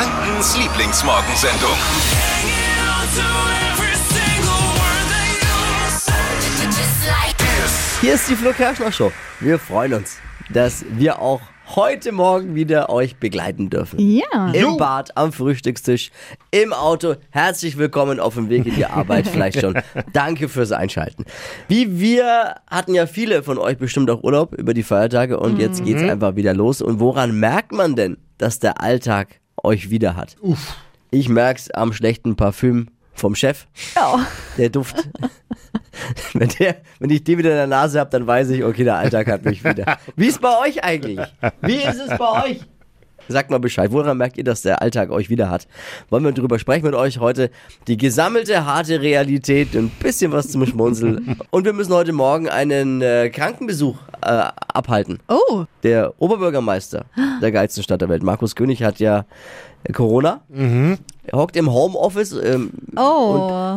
Frankens Lieblingsmorgensendung. Hier ist die Flo Kerschner Show. Wir freuen uns, dass wir auch heute Morgen wieder euch begleiten dürfen. Ja. Im Bad, am Frühstückstisch, im Auto. Herzlich willkommen auf dem Weg in die Arbeit vielleicht schon. Danke fürs Einschalten. Wie wir hatten ja viele von euch bestimmt auch Urlaub über die Feiertage und jetzt geht's einfach wieder los. Und woran merkt man denn, dass der Alltag euch wieder hat? Uff. Ich merk's am schlechten Parfüm vom Chef. Ja. Der Duft. Wenn ich den wieder in der Nase habe, dann weiß ich, okay, der Alltag hat mich wieder. Wie ist es bei euch eigentlich? Wie ist es bei euch? Sagt mal Bescheid, woran merkt ihr, dass der Alltag euch wieder hat? Wollen wir drüber sprechen mit euch heute? Die gesammelte, harte Realität, ein bisschen was zum Schmunzeln. Und wir müssen heute Morgen einen Krankenbesuch abhalten. Oh! Der Oberbürgermeister der geilsten Stadt der Welt, Markus König, hat ja Corona. Mhm. Er hockt im Homeoffice und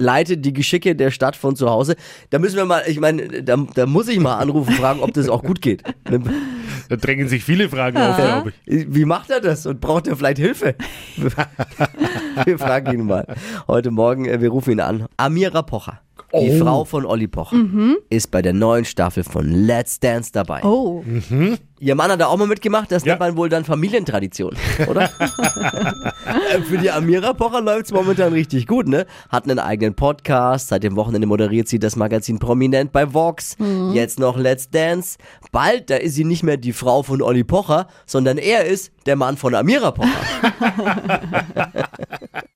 leitet die Geschicke der Stadt von zu Hause. Da müssen wir mal, ich meine, da muss ich mal anrufen, fragen, ob das auch gut geht. Da drängen sich viele Fragen auf, glaube ich. Wie macht er das und braucht er vielleicht Hilfe? Wir fragen ihn mal. Heute Morgen, wir rufen ihn an. Amira Pocher, die Frau von Olli Pocher, ist bei der neuen Staffel von Let's Dance dabei. Oh. Mhm. Ihr Mann hat da auch mal mitgemacht, das nennt man wohl dann Familientradition, oder? Für die Amira Pocher läuft es momentan richtig gut, ne? Hat einen eigenen Podcast, seit dem Wochenende moderiert sie das Magazin Prominent bei Vox, jetzt noch Let's Dance. Bald, da ist sie nicht mehr die Frau von Olli Pocher, sondern er ist der Mann von Amira Pocher.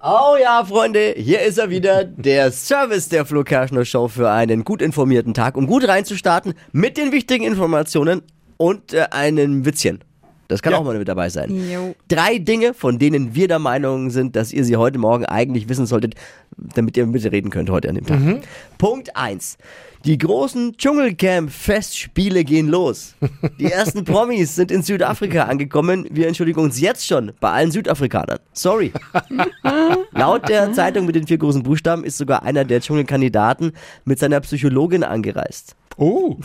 Oh ja, Freunde, hier ist er wieder, der Service der Flo Kerschner Show für einen gut informierten Tag, um gut reinzustarten mit den wichtigen Informationen. Und einen Witzchen. Das kann auch mal mit dabei sein. Jo. 3 Dinge, von denen wir der Meinung sind, dass ihr sie heute Morgen eigentlich wissen solltet, damit ihr mitreden könnt heute an dem Tag. Mhm. Punkt 1. Die großen Dschungelcamp-Festspiele gehen los. Die ersten Promis sind in Südafrika angekommen. Wir entschuldigen uns jetzt schon bei allen Südafrikanern. Sorry. Laut der Zeitung mit den 4 großen Buchstaben ist sogar einer der Dschungelkandidaten mit seiner Psychologin angereist. Oh.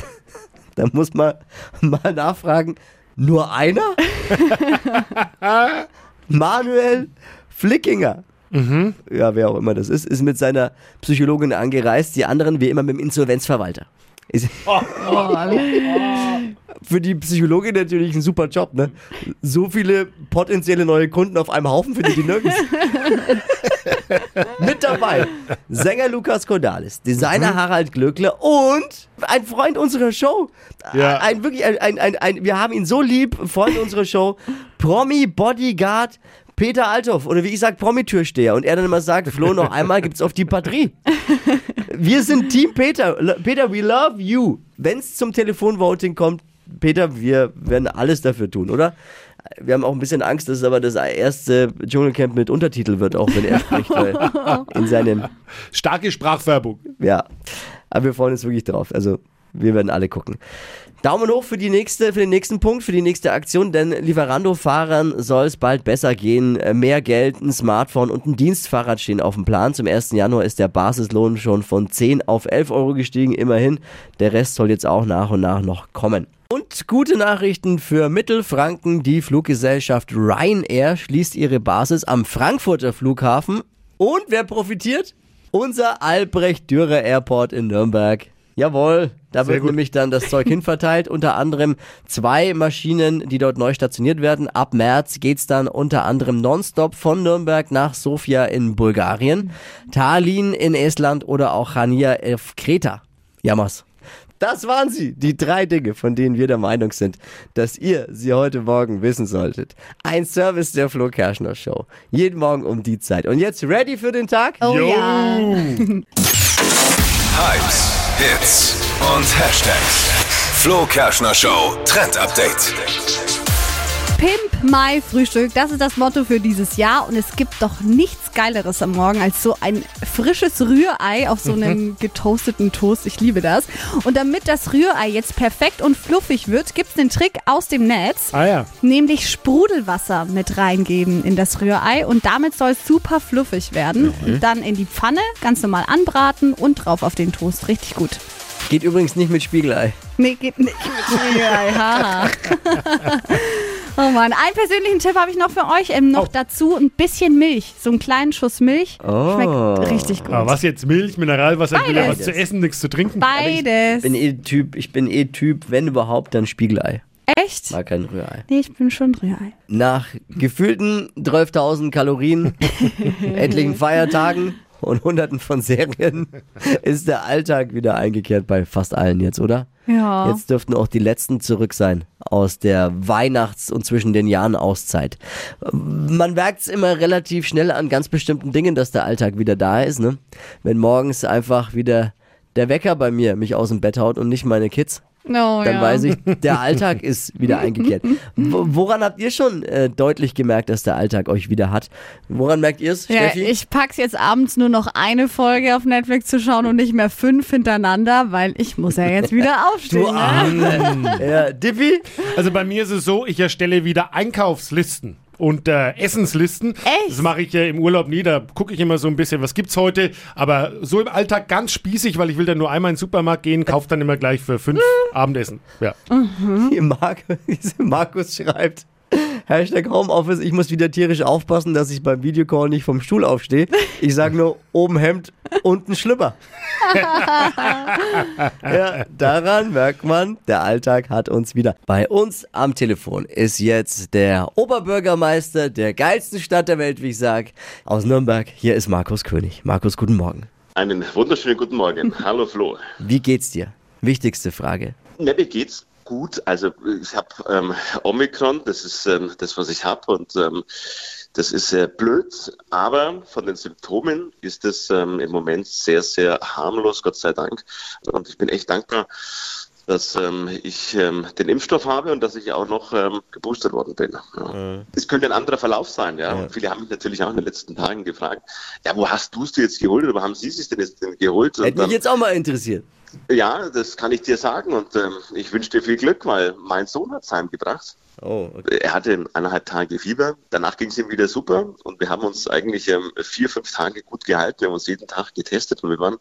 Da muss man mal nachfragen, nur einer? Manuel Flickinger, ja, wer auch immer das ist mit seiner Psychologin angereist. Die anderen wie immer mit dem Insolvenzverwalter. Für die Psychologin natürlich ein super Job, ne? So viele potenzielle neue Kunden auf einem Haufen findet die nirgends. Mit dabei Sänger Lukas Cordalis, Designer Harald Glöckler und ein Freund unserer Show. Ja. Wir haben ihn so lieb, Freund unserer Show, Promi-Bodyguard Peter Althoff, oder wie ich sage, Promi-Türsteher. Und er dann immer sagt, Flo, noch einmal gibt's auf die Batterie. Wir sind Team Peter. Peter, we love you. Wenn's zum Telefonvoting kommt, Peter, wir werden alles dafür tun, oder? Wir haben auch ein bisschen Angst, dass es aber das erste Dschungelcamp mit Untertitel wird, auch wenn er spricht. In seinem starke Sprachfärbung. Ja, aber wir freuen uns wirklich drauf. Also wir werden alle gucken. Daumen hoch für den nächsten Punkt, für die nächste Aktion, denn Lieferando-Fahrern soll es bald besser gehen. Mehr Geld, ein Smartphone und ein Dienstfahrrad stehen auf dem Plan. Zum 1. Januar ist der Basislohn schon von 10 auf 11 Euro gestiegen, immerhin. Der Rest soll jetzt auch nach und nach noch kommen. Und gute Nachrichten für Mittelfranken. Die Fluggesellschaft Ryanair schließt ihre Basis am Frankfurter Flughafen. Und wer profitiert? Unser Albrecht-Dürer Airport in Nürnberg. Jawohl, da wird nämlich dann das Zeug hinverteilt. Unter anderem 2 Maschinen, die dort neu stationiert werden. Ab März geht's dann unter anderem nonstop von Nürnberg nach Sofia in Bulgarien, Tallinn in Estland oder auch Chania auf Kreta. Jammers. Das waren sie, die 3 Dinge, von denen wir der Meinung sind, dass ihr sie heute Morgen wissen solltet. Ein Service der Flo Kerschner Show. Jeden Morgen um die Zeit. Und jetzt ready für den Tag? Oh ja! Hypes, Hits und Hashtags. Flo Kerschner Show Trend Update. Pimp My Frühstück, das ist das Motto für dieses Jahr und es gibt doch nichts Geileres am Morgen als so ein frisches Rührei auf so einem getoasteten Toast. Ich liebe das. Und damit das Rührei jetzt perfekt und fluffig wird, gibt es einen Trick aus dem Netz. Ah ja. Nämlich Sprudelwasser mit reingeben in das Rührei und damit soll es super fluffig werden. Mhm. Dann in die Pfanne, ganz normal anbraten und drauf auf den Toast. Richtig gut. Geht übrigens nicht mit Spiegelei. Nee, geht nicht mit Spiegelei. Haha. Oh Mann. Einen persönlichen Tipp habe ich noch für euch. Noch dazu ein bisschen Milch. So einen kleinen Schuss Milch. Oh. Schmeckt richtig gut. Aber was jetzt? Milch, Mineralwasser, was zu essen, nichts zu trinken? Beides. Ich bin Typ, wenn überhaupt, dann Spiegelei. Echt? War kein Rührei. Nee, ich bin schon Rührei. Nach gefühlten 12.000 Kalorien, etlichen Feiertagen und Hunderten von Serien ist der Alltag wieder eingekehrt bei fast allen jetzt, oder? Ja. Jetzt dürften auch die letzten zurück sein aus der Weihnachts- und zwischen den Jahren Auszeit. Man merkt es immer relativ schnell an ganz bestimmten Dingen, dass der Alltag wieder da ist, ne? Wenn morgens einfach wieder der Wecker bei mir mich aus dem Bett haut und nicht meine Kids. Oh, dann weiß ich, der Alltag ist wieder eingekehrt. Woran habt ihr schon deutlich gemerkt, dass der Alltag euch wieder hat? Woran merkt ihr es, Steffi? Ja, ich pack's jetzt abends nur noch eine Folge auf Netflix zu schauen und nicht mehr 5 hintereinander, weil ich muss ja jetzt wieder aufstehen. Du Arme. Ja, Dippy? Also bei mir ist es so, ich erstelle wieder Einkaufslisten. Und Essenslisten. Echt? Das mache ich ja im Urlaub nie, da gucke ich immer so ein bisschen, was gibt's heute, aber so im Alltag ganz spießig, weil ich will dann nur einmal in den Supermarkt gehen, kaufe dann immer gleich für 5 Abendessen. Ja. Mhm. Markus schreibt, Hashtag Homeoffice, ich muss wieder tierisch aufpassen, dass ich beim Videocall nicht vom Stuhl aufstehe. Ich sage nur, oben Hemd, unten Schlüpper. Ja, daran merkt man, der Alltag hat uns wieder. Bei uns am Telefon ist jetzt der Oberbürgermeister der geilsten Stadt der Welt, wie ich sage, aus Nürnberg. Hier ist Markus König. Markus, guten Morgen. Einen wunderschönen guten Morgen. Hallo Flo. Wie geht's dir? Wichtigste Frage. Na, mir geht's gut, also ich habe Omikron, das ist das, was ich habe und das ist sehr blöd, aber von den Symptomen ist es im Moment sehr, sehr harmlos, Gott sei Dank. Und ich bin echt dankbar, dass ich den Impfstoff habe und dass ich auch noch geboostert worden bin. Ja. Es könnte ein anderer Verlauf sein, ja. Und viele haben mich natürlich auch in den letzten Tagen gefragt, ja, wo hast du es jetzt geholt oder wo haben sie es denn jetzt geholt? Hätte mich jetzt auch mal interessiert. Ja, das kann ich dir sagen und ich wünsche dir viel Glück, weil mein Sohn hat es heimgebracht. Oh, okay. Er hatte 1,5 Tage Fieber, danach ging es ihm wieder super und wir haben uns eigentlich 4-5 Tage gut gehalten, wir haben uns jeden Tag getestet und wir waren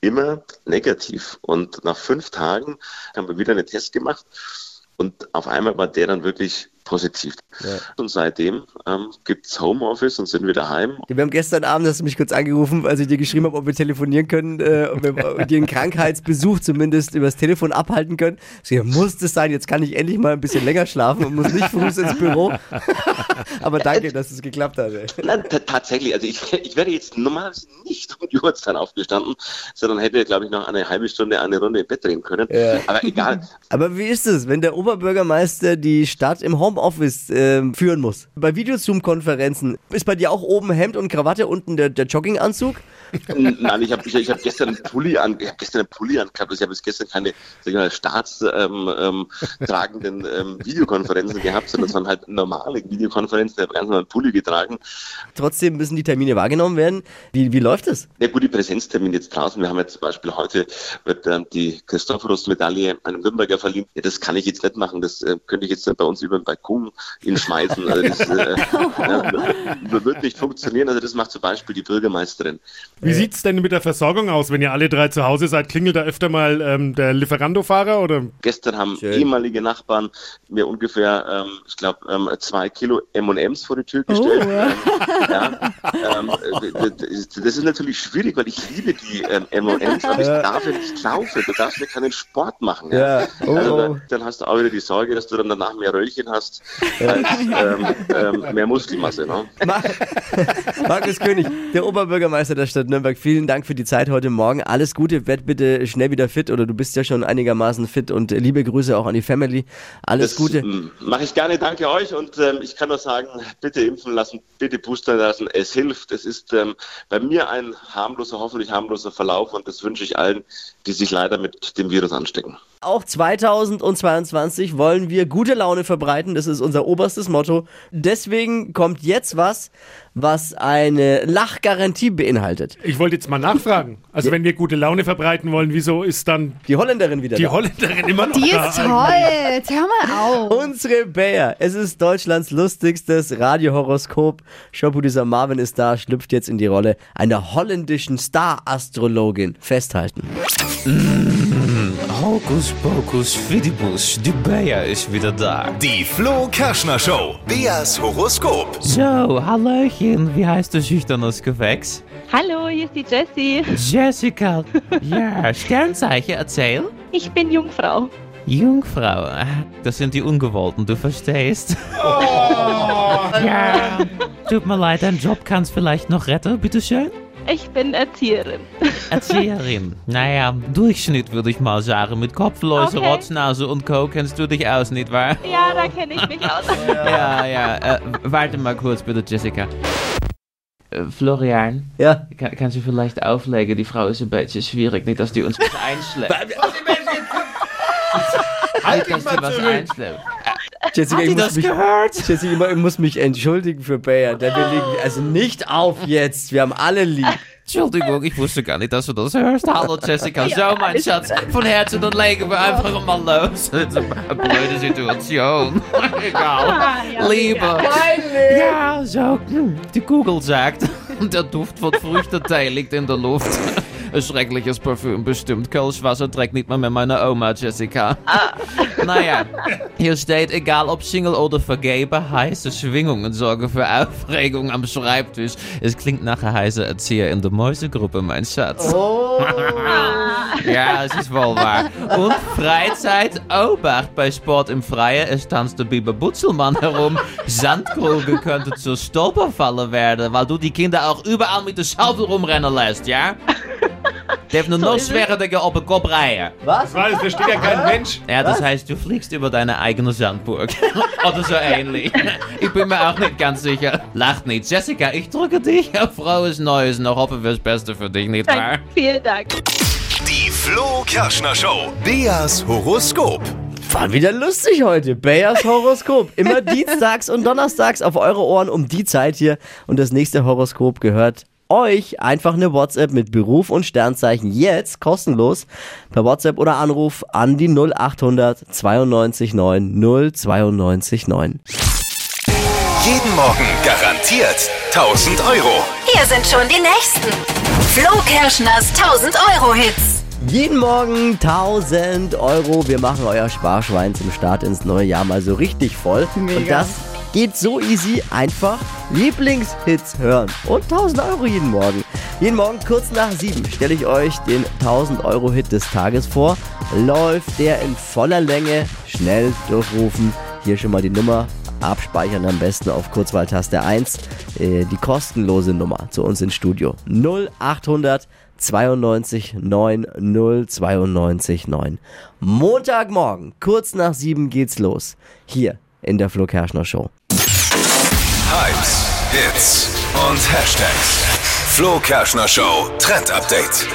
immer negativ und nach 5 Tagen haben wir wieder einen Test gemacht und auf einmal war der dann wirklich positiv. Ja. Und seitdem gibt es Homeoffice und sind wir daheim. Wir haben gestern Abend, hast du mich kurz angerufen, als ich dir geschrieben habe, ob wir telefonieren können, ob wir den Krankheitsbesuch zumindest übers Telefon abhalten können. So, muss das sein, jetzt kann ich endlich mal ein bisschen länger schlafen und muss nicht früh ins Büro. Aber danke, dass es geklappt hat. Nein, tatsächlich, also ich wäre jetzt normalerweise nicht um die Uhrzeit aufgestanden, sondern hätte, glaube ich, noch eine halbe Stunde, eine Runde im Bett drehen können. Ja. Aber egal. Aber wie ist es, wenn der Oberbürgermeister die Stadt im Homeoffice führen muss. Bei Videozoom-Konferenzen ist bei dir auch oben Hemd und Krawatte, unten der Jogginganzug? Nein, ich hab gestern einen Pulli angehabt. Ich habe bis gestern keine staatstragenden Videokonferenzen gehabt, sondern es waren halt normale Videokonferenzen. Ich habe ganz normal einen Pulli getragen. Trotzdem müssen die Termine wahrgenommen werden. Wie läuft das? Ja gut, die Präsenztermine jetzt draußen. Wir haben jetzt zum Beispiel heute wird die Christophorus-Medaille einem Nürnberger verliehen. Ja, das kann ich jetzt nicht machen. Das könnte ich jetzt bei uns über den Balkon hinschmeißen. Also das wird nicht funktionieren. Also das macht zum Beispiel die Bürgermeisterin. Wie sieht es denn mit der Versorgung aus, wenn ihr alle 3 zu Hause seid? Klingelt da öfter mal der Lieferando-Fahrer? Oder? Gestern haben ehemalige Nachbarn mir ungefähr, 2 Kilo M&Ms vor die Tür gestellt. Oh. Das ist natürlich schwierig, weil ich liebe die M&Ms, aber ich darf ja nicht laufen. Du darfst ja keinen Sport machen. Ja. Oh. Also, dann hast du auch wieder die Sorge, dass du dann danach mehr Röllchen hast als mehr Muskelmasse. Ne? Markus König, der Oberbürgermeister der Stadt Nürnberg, vielen Dank für die Zeit heute Morgen. Alles Gute, werd bitte schnell wieder fit oder du bist ja schon einigermaßen fit und liebe Grüße auch an die Family. Alles Gute. Mache ich gerne, danke euch und ich kann nur sagen, bitte impfen lassen, bitte boostern lassen, es hilft. Es ist bei mir ein hoffentlich harmloser Verlauf und das wünsche ich allen, die sich leider mit dem Virus anstecken. Auch 2022 wollen wir gute Laune verbreiten, das ist unser oberstes Motto. Deswegen kommt jetzt was eine Lachgarantie beinhaltet. Ich wollte jetzt mal nachfragen. Also wenn wir gute Laune verbreiten wollen, wieso ist dann die Holländerin wieder da? Die Holländerin immer noch da. Die ist toll, jetzt hör mal auf. Unsere Bär, es ist Deutschlands lustigstes Radiohoroskop. Showproducer Marvin ist da, schlüpft jetzt in die Rolle einer holländischen Star-Astrologin. Festhalten. Hokus Pokus Fidibus, die Bea ist wieder da. Die Flo Kerschner Show, Beas Horoskop. So, hallöchen, wie heißt du schüchtern aus Gewächs? Hallo, hier ist die Jessie. Jessica, ja, Sternzeichen, erzähl. Ich bin Jungfrau. Jungfrau, das sind die Ungewollten, du verstehst. Oh. Ja, tut mir leid, dein Job kannst vielleicht noch retten, bitteschön. Ich bin Erzieherin. Erzieherin? Naja, Durchschnitt würde ich mal sagen. Mit Kopfläuse, okay. Rotznase und Co. kennst du dich aus, nicht wahr? Ja, da kenne ich mich aus. Ja. Warte mal kurz bitte, Jessica. Florian? Ja? Kannst du vielleicht auflegen? Die Frau ist ein bisschen schwierig. Nicht, dass die uns was einschleppt. Nicht, dass die was einschleppt. Jessica, ich muss mich entschuldigen für Bayer. Wir liegen also nicht auf jetzt. Wir haben alle lieb. Entschuldigung, ich wusste gar nicht, dass du das hörst. Hallo Jessica, so mein Schatz. Von Herzen und legen wir einfach mal los. Das ist eine blöde Situation. Egal. Liebe. Ja, so. Die Kugel sagt, der Duft von Früchtetee liegt in der Luft. Ein schreckliches Parfüm bestimmt. Kölschwasser trägt nicht mehr meine Oma, Jessica. Naja, hier steht, egal ob Single oder vergeben, heiße Schwingungen sorgen für Aufregung am Schreibtisch. Es klingt nach einer heißen Erzieher in der Mäusegruppe, mein Schatz. Oh. Ja, es ist wohl wahr. Und Freizeit, Obacht bei Sport im Freien. Es tanzt der Biber Butzelmann herum. Sandkrüge könnte zur Stolperfalle werden, weil du die Kinder auch überall mit der Schaufel rumrennen lässt, ja? Der hat noch schwerer auf den Kopf reihen. Was? Das versteht ja kein Mensch. Ja, das heißt, du fliegst über deine eigene Sandburg. Oder so ähnlich. Ich bin mir auch nicht ganz sicher. Lacht nicht. Jessica, ich drücke dich auf frohes Neues. Noch hoffen wir das Beste für dich, nicht wahr? Vielen Dank. Die Flo Kerschner Show. Beas Horoskop. War wieder lustig heute. Beas Horoskop. Immer dienstags und donnerstags auf eure Ohren um die Zeit hier. Und das nächste Horoskop gehört euch. Einfach eine WhatsApp mit Beruf und Sternzeichen jetzt kostenlos per WhatsApp oder Anruf an die 0800 92 9 092 9. Jeden Morgen garantiert 1000 Euro. Hier sind schon die nächsten Flo Kerschners 1000 Euro Hits. Jeden Morgen 1000 Euro. Wir machen euer Sparschwein zum Start ins neue Jahr mal so richtig voll. Mega. Und das geht so easy, einfach Lieblingshits hören. Und 1000 Euro jeden Morgen. Jeden Morgen kurz nach 7 stelle ich euch den 1000 Euro Hit des Tages vor. Läuft der in voller Länge, schnell durchrufen. Hier schon mal die Nummer. Abspeichern am besten auf Kurzwahltaste 1. Die kostenlose Nummer zu uns ins Studio. 0800 92 9 092 9. Montagmorgen, kurz nach 7 geht's los. Hier in der Flo Kerschner Show. Hypes, Hits und Hashtags. Flo Kerschner Show Trend Update.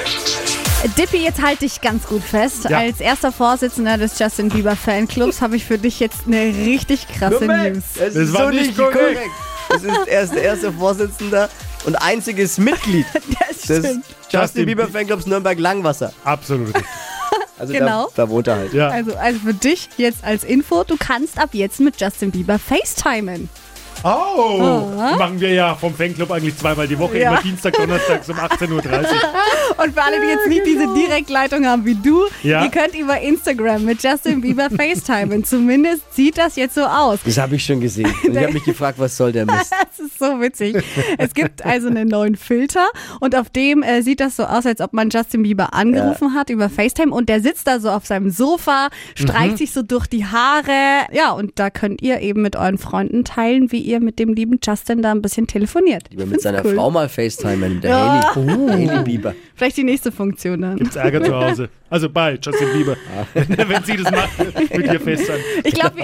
Dippy, jetzt halte ich ganz gut fest. Ja. Als erster Vorsitzender des Justin Bieber Fanclubs habe ich für dich jetzt eine richtig krasse News. Das war so nicht korrekt. Das ist erst der erste Vorsitzende und einziges Mitglied des Justin Bieber Fanclubs Nürnberg-Langwasser. Absolut richtig. Also genau. Da wohnt er halt. Ja. Also für dich jetzt als Info, du kannst ab jetzt mit Justin Bieber FaceTimen. Oh, machen wir ja vom Fanclub eigentlich zweimal die Woche, immer Dienstag, Donnerstags um 18.30 Uhr. Und für alle, die jetzt nicht diese Direktleitung haben wie du, ihr könnt über Instagram mit Justin Bieber FaceTimen. Zumindest sieht das jetzt so aus. Das habe ich schon gesehen. Und ich habe mich gefragt, was soll der Mist? Das ist so witzig. Es gibt also einen neuen Filter und auf dem sieht das so aus, als ob man Justin Bieber angerufen hat über FaceTime und der sitzt da so auf seinem Sofa, streicht sich so durch die Haare. Ja, und da könnt ihr eben mit euren Freunden teilen, wie ihr mit dem lieben Justin da ein bisschen telefoniert. Lieber mit seiner Frau mal FaceTimen, der Hailey Bieber. Vielleicht die nächste Funktion dann. Gibt's Ärger zu Hause. Also bei Justin Bieber. Wenn sie das macht, mit ihr FaceTimen. Ich glaube,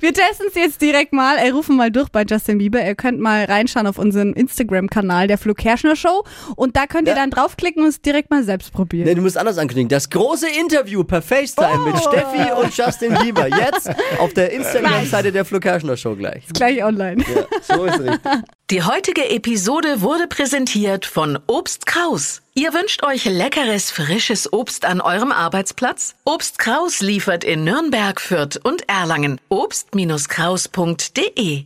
wir testen es jetzt direkt mal. Rufen mal durch bei Justin Bieber. Ihr könnt mal reinschauen auf unseren Instagram-Kanal, der Flo Kerschner Show. Und da könnt ihr dann draufklicken und es direkt mal selbst probieren. Nee, du musst anders ankündigen. Das große Interview per FaceTime mit Steffi und Justin Bieber. Jetzt auf der Instagram-Seite der Flo Kerschner Show gleich. Ist gleich online. Ja, so ist richtig. Die heutige Episode wurde präsentiert von Obst Kraus. Ihr wünscht euch leckeres, frisches Obst an eurem Arbeitsplatz? Obst Kraus liefert in Nürnberg, Fürth und Erlangen. Obst-kraus.de